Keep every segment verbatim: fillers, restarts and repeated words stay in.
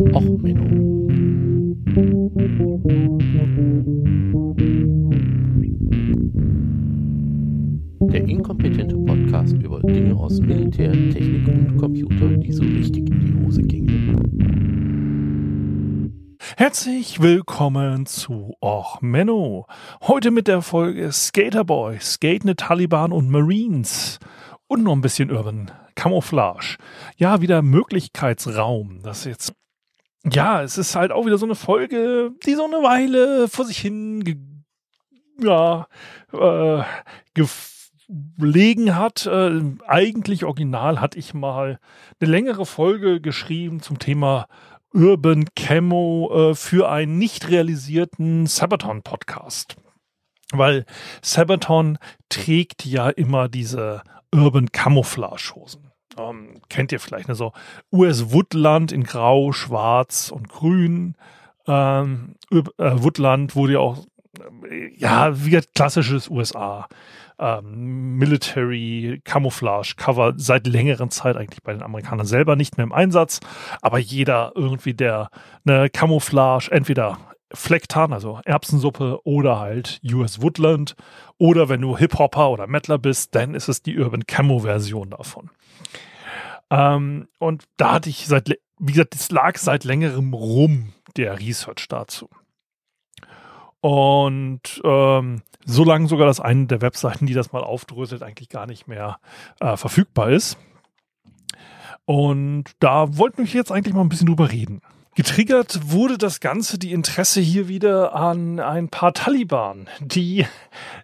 Och Menno. Der inkompetente Podcast über Dinge aus Militär, Technik und Computer, die so richtig in die Hose gingen. Herzlich willkommen zu Och Menno. Heute mit der Folge Skaterboy, Skatende Taliban und Marines. Und noch ein bisschen Urban Camouflage. Ja, wieder Möglichkeitsraum. Das jetzt. Ja, es ist halt auch wieder so eine Folge, die so eine Weile vor sich hin ge ja, äh, gelegen hat. Äh, eigentlich original hatte ich mal eine längere Folge geschrieben zum Thema Urban Camo äh, für einen nicht realisierten Sabaton-Podcast. Weil Sabaton trägt ja immer diese Urban-Camouflage-Hosen. Ähm, kennt ihr vielleicht, ne? So U S Woodland in Grau, Schwarz und Grün. Ähm, äh, Woodland wurde ja auch, äh, ja, wie klassisches U S A. Ähm, Military-Camouflage-Cover seit längeren Zeit eigentlich bei den Amerikanern selber nicht mehr im Einsatz. Aber jeder irgendwie, der eine Camouflage entweder Flecktarn, also Erbsensuppe, oder halt U S Woodland. Oder wenn du Hip-Hopper oder Mettler bist, dann ist es die Urban Camo-Version davon. Ähm, und da hatte ich seit, wie gesagt, das lag seit längerem rum, der Research dazu. Und ähm, so lange sogar, dass eine der Webseiten, die das mal aufdröselt, eigentlich gar nicht mehr äh, verfügbar ist. Und da wollten wir jetzt eigentlich mal ein bisschen drüber reden. Getriggert wurde das Ganze, die Interesse hier wieder an ein paar Taliban, die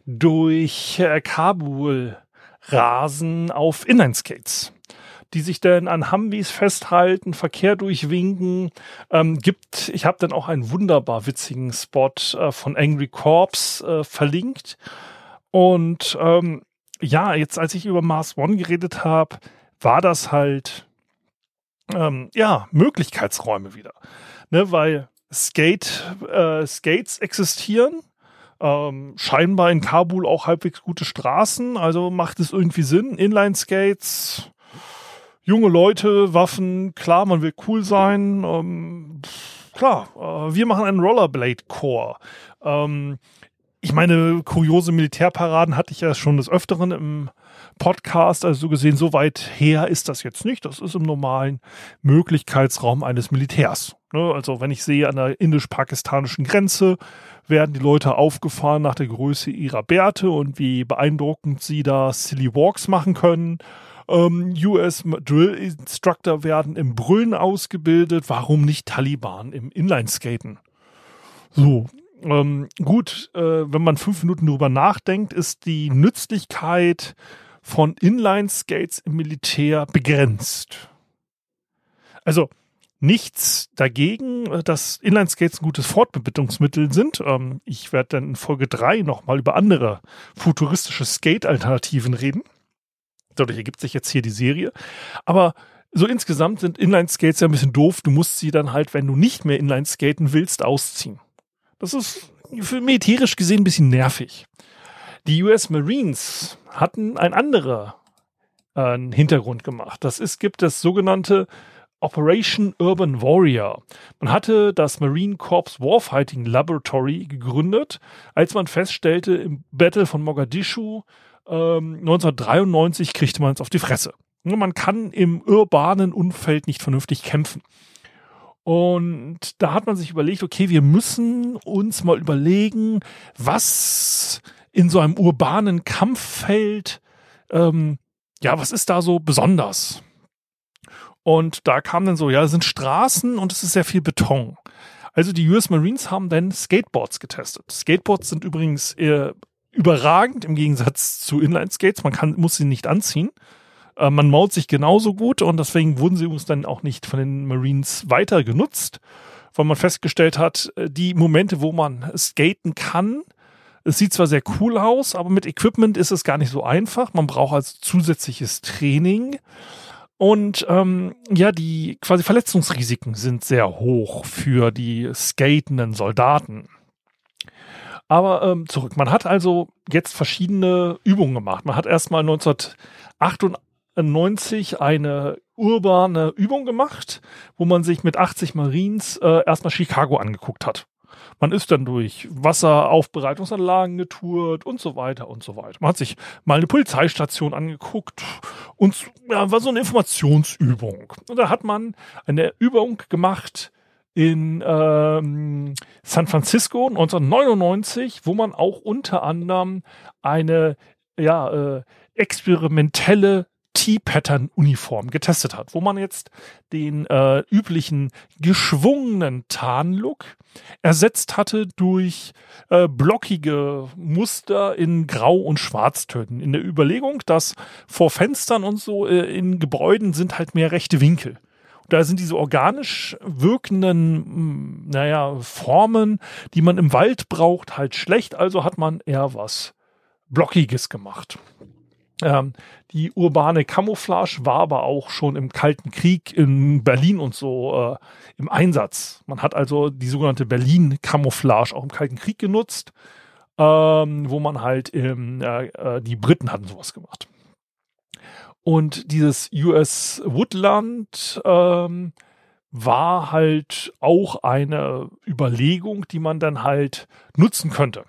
durch Kabul rasen auf Inlineskates, die sich dann an Humvees festhalten, Verkehr durchwinken. Ähm, gibt, ich habe dann auch einen wunderbar witzigen Spot äh, von Angry Corps äh, verlinkt. Und ähm, ja, jetzt als ich über Mars One geredet habe, war das halt... Ähm, ja, Möglichkeitsräume wieder. Ne, weil Skate, äh, Skates existieren, ähm, scheinbar in Kabul auch halbwegs gute Straßen, also macht es irgendwie Sinn. Inline-Skates, junge Leute, Waffen, klar, man will cool sein, ähm, klar, äh, wir machen einen Rollerblade-Core. Ähm, ich meine, kuriose Militärparaden hatte ich ja schon des Öfteren im Podcast, also so gesehen, so weit her ist das jetzt nicht. Das ist im normalen Möglichkeitsraum eines Militärs. Also wenn ich sehe, an der indisch-pakistanischen Grenze werden die Leute aufgefahren nach der Größe ihrer Bärte und wie beeindruckend sie da Silly Walks machen können. Ähm, U S Drill Instructor werden im Brüllen ausgebildet. Warum nicht Taliban im Inlineskaten? So. Ähm, gut, äh, wenn man fünf Minuten drüber nachdenkt, ist die Nützlichkeit von Inline-Skates im Militär begrenzt. Also nichts dagegen, dass Inline-Skates ein gutes Fortbewegungsmittel sind. Ähm, ich werde dann in Folge drei nochmal über andere futuristische Skate-Alternativen reden. Dadurch ergibt sich jetzt hier die Serie. Aber so insgesamt sind Inline-Skates ja ein bisschen doof. Du musst sie dann halt, wenn du nicht mehr Inline-Skaten willst, ausziehen. Das ist für militärisch gesehen ein bisschen nervig. Die U S Marines hatten einen anderen äh, Hintergrund gemacht. Das ist, gibt das sogenannte Operation Urban Warrior. Man hatte das Marine Corps Warfighting Laboratory gegründet, als man feststellte, im Battle von Mogadischu ähm, neunzehnhundertdreiundneunzig kriegte man es auf die Fresse. Man kann im urbanen Umfeld nicht vernünftig kämpfen. Und da hat man sich überlegt, okay, wir müssen uns mal überlegen, was in so einem urbanen Kampffeld, ähm, ja, was ist da so besonders? Und da kam dann so, ja, es sind Straßen und es ist sehr viel Beton. Also die U S Marines haben dann Skateboards getestet. Skateboards sind übrigens äh, überragend im Gegensatz zu Inline-Skates. Man kann, muss sie nicht anziehen. Man maut sich genauso gut und deswegen wurden sie uns dann auch nicht von den Marines weiter genutzt, weil man festgestellt hat, die Momente, wo man skaten kann, es sieht zwar sehr cool aus, aber mit Equipment ist es gar nicht so einfach. Man braucht also zusätzliches Training und ähm, ja, die quasi Verletzungsrisiken sind sehr hoch für die skatenden Soldaten. Aber ähm, zurück, man hat also jetzt verschiedene Übungen gemacht. Man hat erstmal neunzehnhundertachtundachtzig neunzig eine urbane Übung gemacht, wo man sich mit achtzig Marines äh, erstmal Chicago angeguckt hat. Man ist dann durch Wasseraufbereitungsanlagen getourt und so weiter und so weiter. Man hat sich mal eine Polizeistation angeguckt und ja, war so eine Informationsübung. Und da hat man eine Übung gemacht in ähm, San Francisco neunzehnhundertneunundneunzig, wo man auch unter anderem eine ja, äh, experimentelle T-Pattern-Uniform getestet hat, wo man jetzt den äh, üblichen geschwungenen Tarnlook ersetzt hatte durch äh, blockige Muster in Grau- und Schwarztönen. In der Überlegung, dass vor Fenstern und so äh, in Gebäuden sind halt mehr rechte Winkel. Da sind diese organisch wirkenden, mh, naja, Formen, die man im Wald braucht, halt schlecht. Also hat man eher was Blockiges gemacht. Ähm, die urbane Camouflage war aber auch schon im Kalten Krieg in Berlin und so äh, im Einsatz. Man hat also die sogenannte Berlin-Camouflage auch im Kalten Krieg genutzt, ähm, wo man halt, ähm, äh, die Briten hatten sowas gemacht. Und dieses U S Woodland ähm, war halt auch eine Überlegung, die man dann halt nutzen könnte.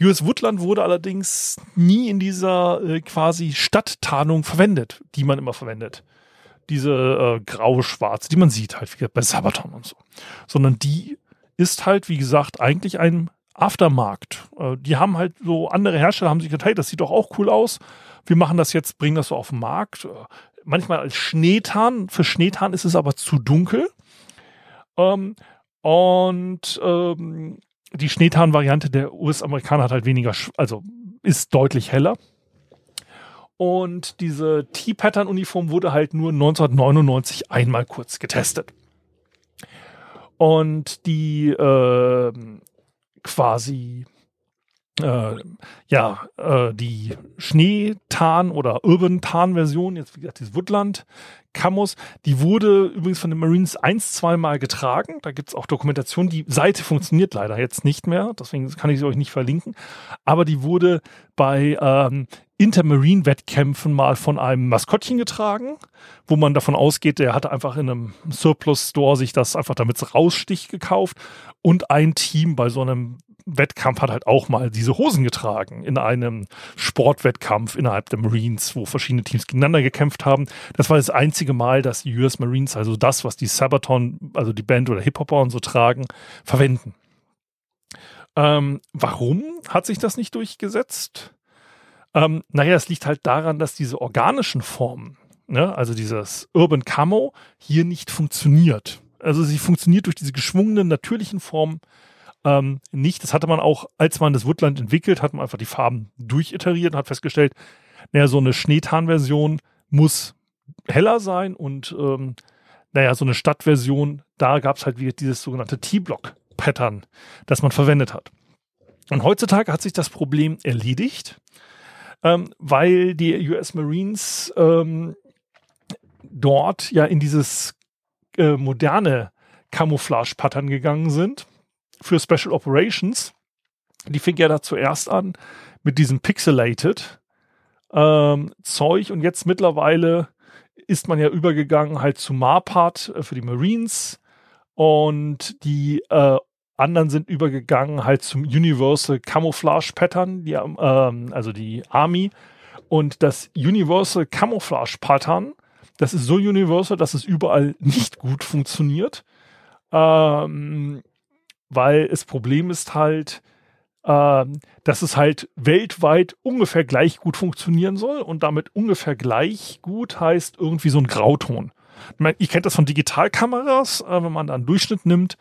U S Woodland wurde allerdings nie in dieser äh, quasi Stadttarnung verwendet, die man immer verwendet. Diese äh, grau-schwarze, die man sieht halt wie gesagt, bei Sabaton und so. Sondern die ist halt, wie gesagt, eigentlich ein Aftermarkt. Äh, die haben halt so andere Hersteller, haben sich gedacht, hey, das sieht doch auch cool aus. Wir machen das jetzt, bringen das so auf den Markt. Äh, manchmal als Schneetarn. Für Schneetarn ist es aber zu dunkel. Ähm, und ähm, die Schneetarn-Variante der U S-Amerikaner hat halt weniger, also ist deutlich heller. Und diese T-Pattern-Uniform wurde halt nur neunzehnhundertneunundneunzig einmal kurz getestet. Und die äh, quasi, äh, ja, äh, die Schneetarn- oder Urban-Tarn-Version, jetzt wie gesagt, dieses Woodland, Camus, die wurde übrigens von den Marines ein-, zweimal getragen. Da gibt es auch Dokumentation. Die Seite funktioniert leider jetzt nicht mehr. Deswegen kann ich sie euch nicht verlinken. Aber die wurde bei ähm, Intermarine-Wettkämpfen mal von einem Maskottchen getragen, wo man davon ausgeht, der hatte einfach in einem Surplus-Store sich das einfach damit raussticht gekauft. Und ein Team bei so einem Wettkampf hat halt auch mal diese Hosen getragen in einem Sportwettkampf innerhalb der Marines, wo verschiedene Teams gegeneinander gekämpft haben. Das war das einzige Mal, dass die U S Marines, also das, was die Sabaton, also die Band oder Hip-Hopper und so tragen, verwenden. Ähm, warum hat sich das nicht durchgesetzt? Ähm, naja, es liegt halt daran, dass diese organischen Formen, ne, also dieses Urban Camo, hier nicht funktioniert. Also sie funktioniert durch diese geschwungenen, natürlichen Formen Ähm, nicht. Das hatte man auch, als man das Woodland entwickelt, hat man einfach die Farben durchiteriert und hat festgestellt, naja, so eine Schneetarn-Version muss heller sein und ähm, naja, so eine Stadtversion, da gab es halt wieder dieses sogenannte T-Block-Pattern, das man verwendet hat. Und heutzutage hat sich das Problem erledigt, ähm, weil die U S Marines ähm, dort ja in dieses äh, moderne Camouflage-Pattern gegangen sind. Für Special Operations, die fing ja da zuerst an mit diesem Pixelated ähm, Zeug und jetzt mittlerweile ist man ja übergegangen halt zu MARPAT äh, für die Marines und die äh, anderen sind übergegangen halt zum Universal Camouflage Pattern, die, ähm, also die Army und das Universal Camouflage Pattern, das ist so universal, dass es überall nicht gut funktioniert. Ähm, Weil das Problem ist halt, äh, dass es halt weltweit ungefähr gleich gut funktionieren soll und damit ungefähr gleich gut heißt irgendwie so ein Grauton. Ich meine, ihr kennt das von Digitalkameras, äh, wenn man da einen Durchschnitt nimmt,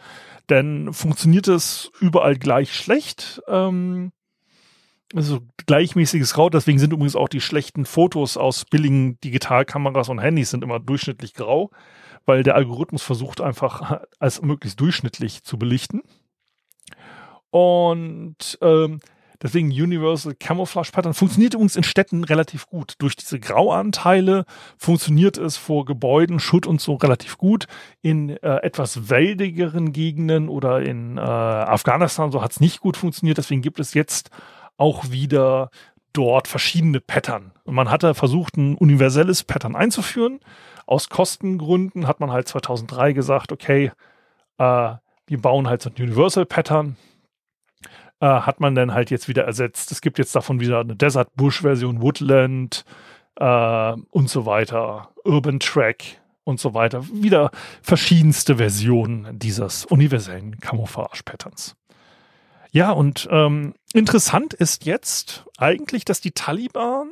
dann funktioniert es überall gleich schlecht. Ähm, also gleichmäßiges Grau, deswegen sind übrigens auch die schlechten Fotos aus billigen Digitalkameras und Handys sind immer durchschnittlich grau, weil der Algorithmus versucht einfach als möglichst durchschnittlich zu belichten. Und ähm, deswegen Universal Camouflage Pattern funktioniert übrigens in Städten relativ gut. Durch diese Grauanteile funktioniert es vor Gebäuden, Schutt und so relativ gut. In äh, etwas wäldigeren Gegenden oder in äh, Afghanistan so hat es nicht gut funktioniert. Deswegen gibt es jetzt auch wieder dort verschiedene Pattern. Und man hatte versucht, ein universelles Pattern einzuführen, Aus Kostengründen hat man halt zweitausenddrei gesagt, okay, äh, wir bauen halt so ein Universal Pattern. Äh, hat man dann halt jetzt wieder ersetzt. Es gibt jetzt davon wieder eine Desert Bush Version, Woodland äh, und so weiter, Urban Track und so weiter. Wieder verschiedenste Versionen dieses universellen Camouflage Patterns. Ja, und ähm, interessant ist jetzt eigentlich, dass die Taliban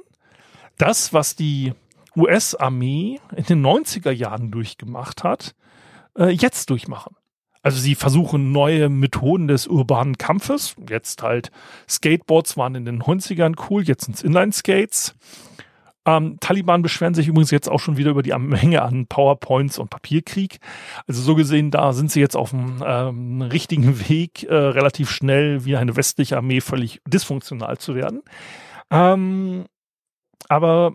das, was die U S-Armee in den neunziger Jahren durchgemacht hat, äh, jetzt durchmachen. Also sie versuchen neue Methoden des urbanen Kampfes. Jetzt halt Skateboards waren in den neunzigern cool, jetzt sind es Inline-Skates. Ähm, Taliban beschweren sich übrigens jetzt auch schon wieder über die Menge an PowerPoints und Papierkrieg. Also so gesehen, da sind sie jetzt auf dem ähm, richtigen Weg, äh, relativ schnell wie eine westliche Armee völlig dysfunktional zu werden. Ähm, aber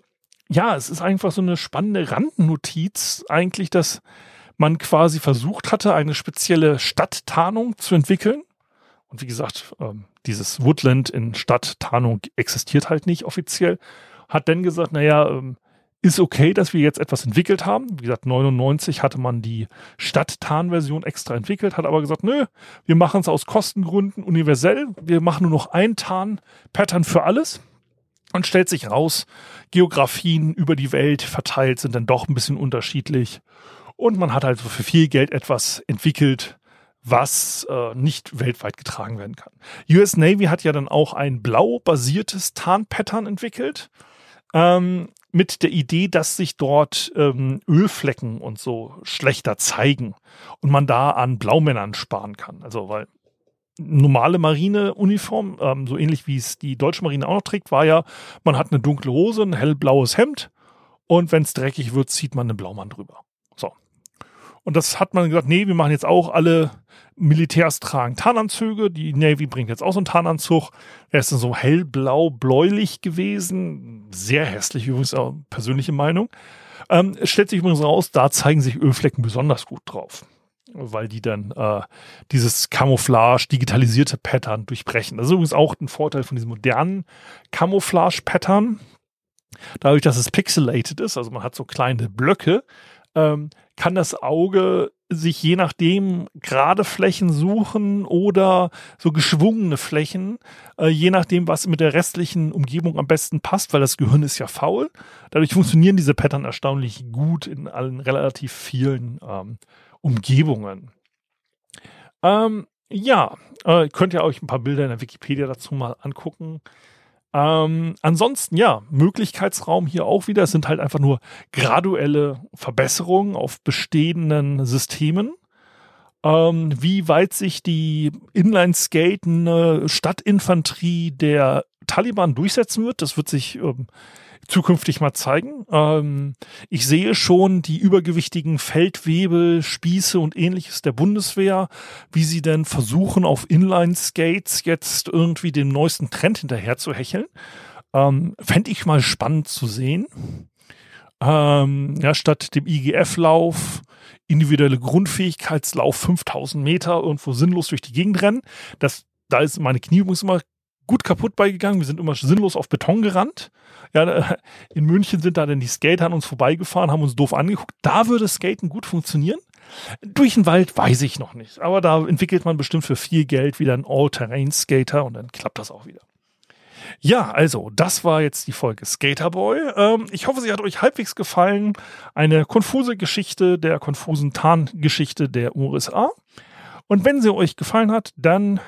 ja, es ist einfach so eine spannende Randnotiz eigentlich, dass man quasi versucht hatte, eine spezielle Stadttarnung zu entwickeln. Und wie gesagt, ähm, dieses Woodland in Stadttarnung existiert halt nicht offiziell. Hat dann gesagt, naja, ist okay, dass wir jetzt etwas entwickelt haben. Wie gesagt, neunundneunzig hatte man die Stadttarn-Version extra entwickelt, hat aber gesagt, nö, wir machen es aus Kostengründen universell. Wir machen nur noch ein Tarn-Pattern für alles. Und stellt sich raus, Geografien über die Welt verteilt sind dann doch ein bisschen unterschiedlich. Und man hat also für viel Geld etwas entwickelt, was äh, nicht weltweit getragen werden kann. U S Navy hat ja dann auch ein blau-basiertes Tarn-Pattern entwickelt. Ähm, mit der Idee, dass sich dort ähm, Ölflecken und so schlechter zeigen und man da an Blaumännern sparen kann. Also weil normale Marineuniform, ähm, so ähnlich wie es die deutsche Marine auch noch trägt, war ja, man hat eine dunkle Hose, ein hellblaues Hemd und wenn es dreckig wird, zieht man einen Blaumann drüber. So. Und das hat man gesagt, nee, wir machen jetzt auch alle Militärs tragen Tarnanzüge. Die Navy bringt jetzt auch so einen Tarnanzug. Er ist dann so hellblau-bläulich gewesen. Sehr hässlich übrigens, auch persönliche Meinung. Ähm, stellt sich übrigens raus, da zeigen sich Ölflecken besonders gut drauf. Weil die dann äh, dieses Camouflage, digitalisierte Pattern durchbrechen. Das ist übrigens auch ein Vorteil von diesem modernen Camouflage-Pattern. Dadurch, dass es pixelated ist, also man hat so kleine Blöcke, ähm, kann das Auge sich je nachdem gerade Flächen suchen oder so geschwungene Flächen, äh, je nachdem, was mit der restlichen Umgebung am besten passt, weil das Gehirn ist ja faul. Dadurch funktionieren diese Pattern erstaunlich gut in allen relativ vielen ähm, Umgebungen. Ähm, ja, äh, könnt ihr euch ein paar Bilder in der Wikipedia dazu mal angucken. Ähm, ansonsten, ja, Möglichkeitsraum hier auch wieder. Es sind halt einfach nur graduelle Verbesserungen auf bestehenden Systemen. Ähm, wie weit sich die Inline-Skate Stadtinfanterie der Taliban durchsetzen wird, das wird sich ähm, zukünftig mal zeigen. Ähm, ich sehe schon die übergewichtigen Feldwebel, Spieße und ähnliches der Bundeswehr, wie sie denn versuchen, auf Inline-Skates jetzt irgendwie dem neuesten Trend hinterher zu hecheln. Ähm, fände ich mal spannend zu sehen. Ähm, ja, statt dem I G F-Lauf, individuelle Grundfähigkeitslauf, fünftausend Meter, irgendwo sinnlos durch die Gegend rennen. Das, da ist meine Knie übrigens immer gut kaputt beigegangen. Wir sind immer sinnlos auf Beton gerannt. Ja, in München sind da dann die Skater an uns vorbeigefahren, haben uns doof angeguckt. Da würde Skaten gut funktionieren. Durch den Wald weiß ich noch nicht. Aber da entwickelt man bestimmt für viel Geld wieder einen All-Terrain-Skater und dann klappt das auch wieder. Ja, also, das war jetzt die Folge Skaterboy. Ähm, ich hoffe, sie hat euch halbwegs gefallen. Eine konfuse Geschichte der konfusen Tarngeschichte der U S A. Und wenn sie euch gefallen hat, dann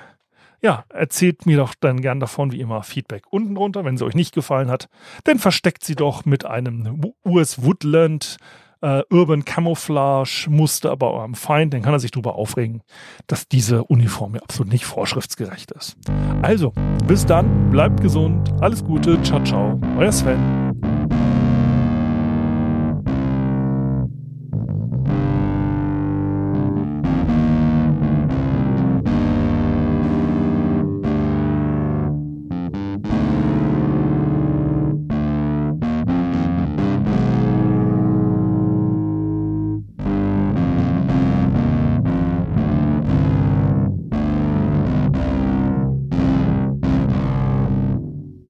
ja, erzählt mir doch dann gern davon, wie immer, Feedback unten drunter. Wenn sie euch nicht gefallen hat, dann versteckt sie doch mit einem U S Woodland äh, Urban Camouflage Muster bei eurem Feind. Dann kann er sich darüber aufregen, dass diese Uniform ja absolut nicht vorschriftsgerecht ist. Also, bis dann, bleibt gesund, alles Gute, ciao, ciao, euer Sven.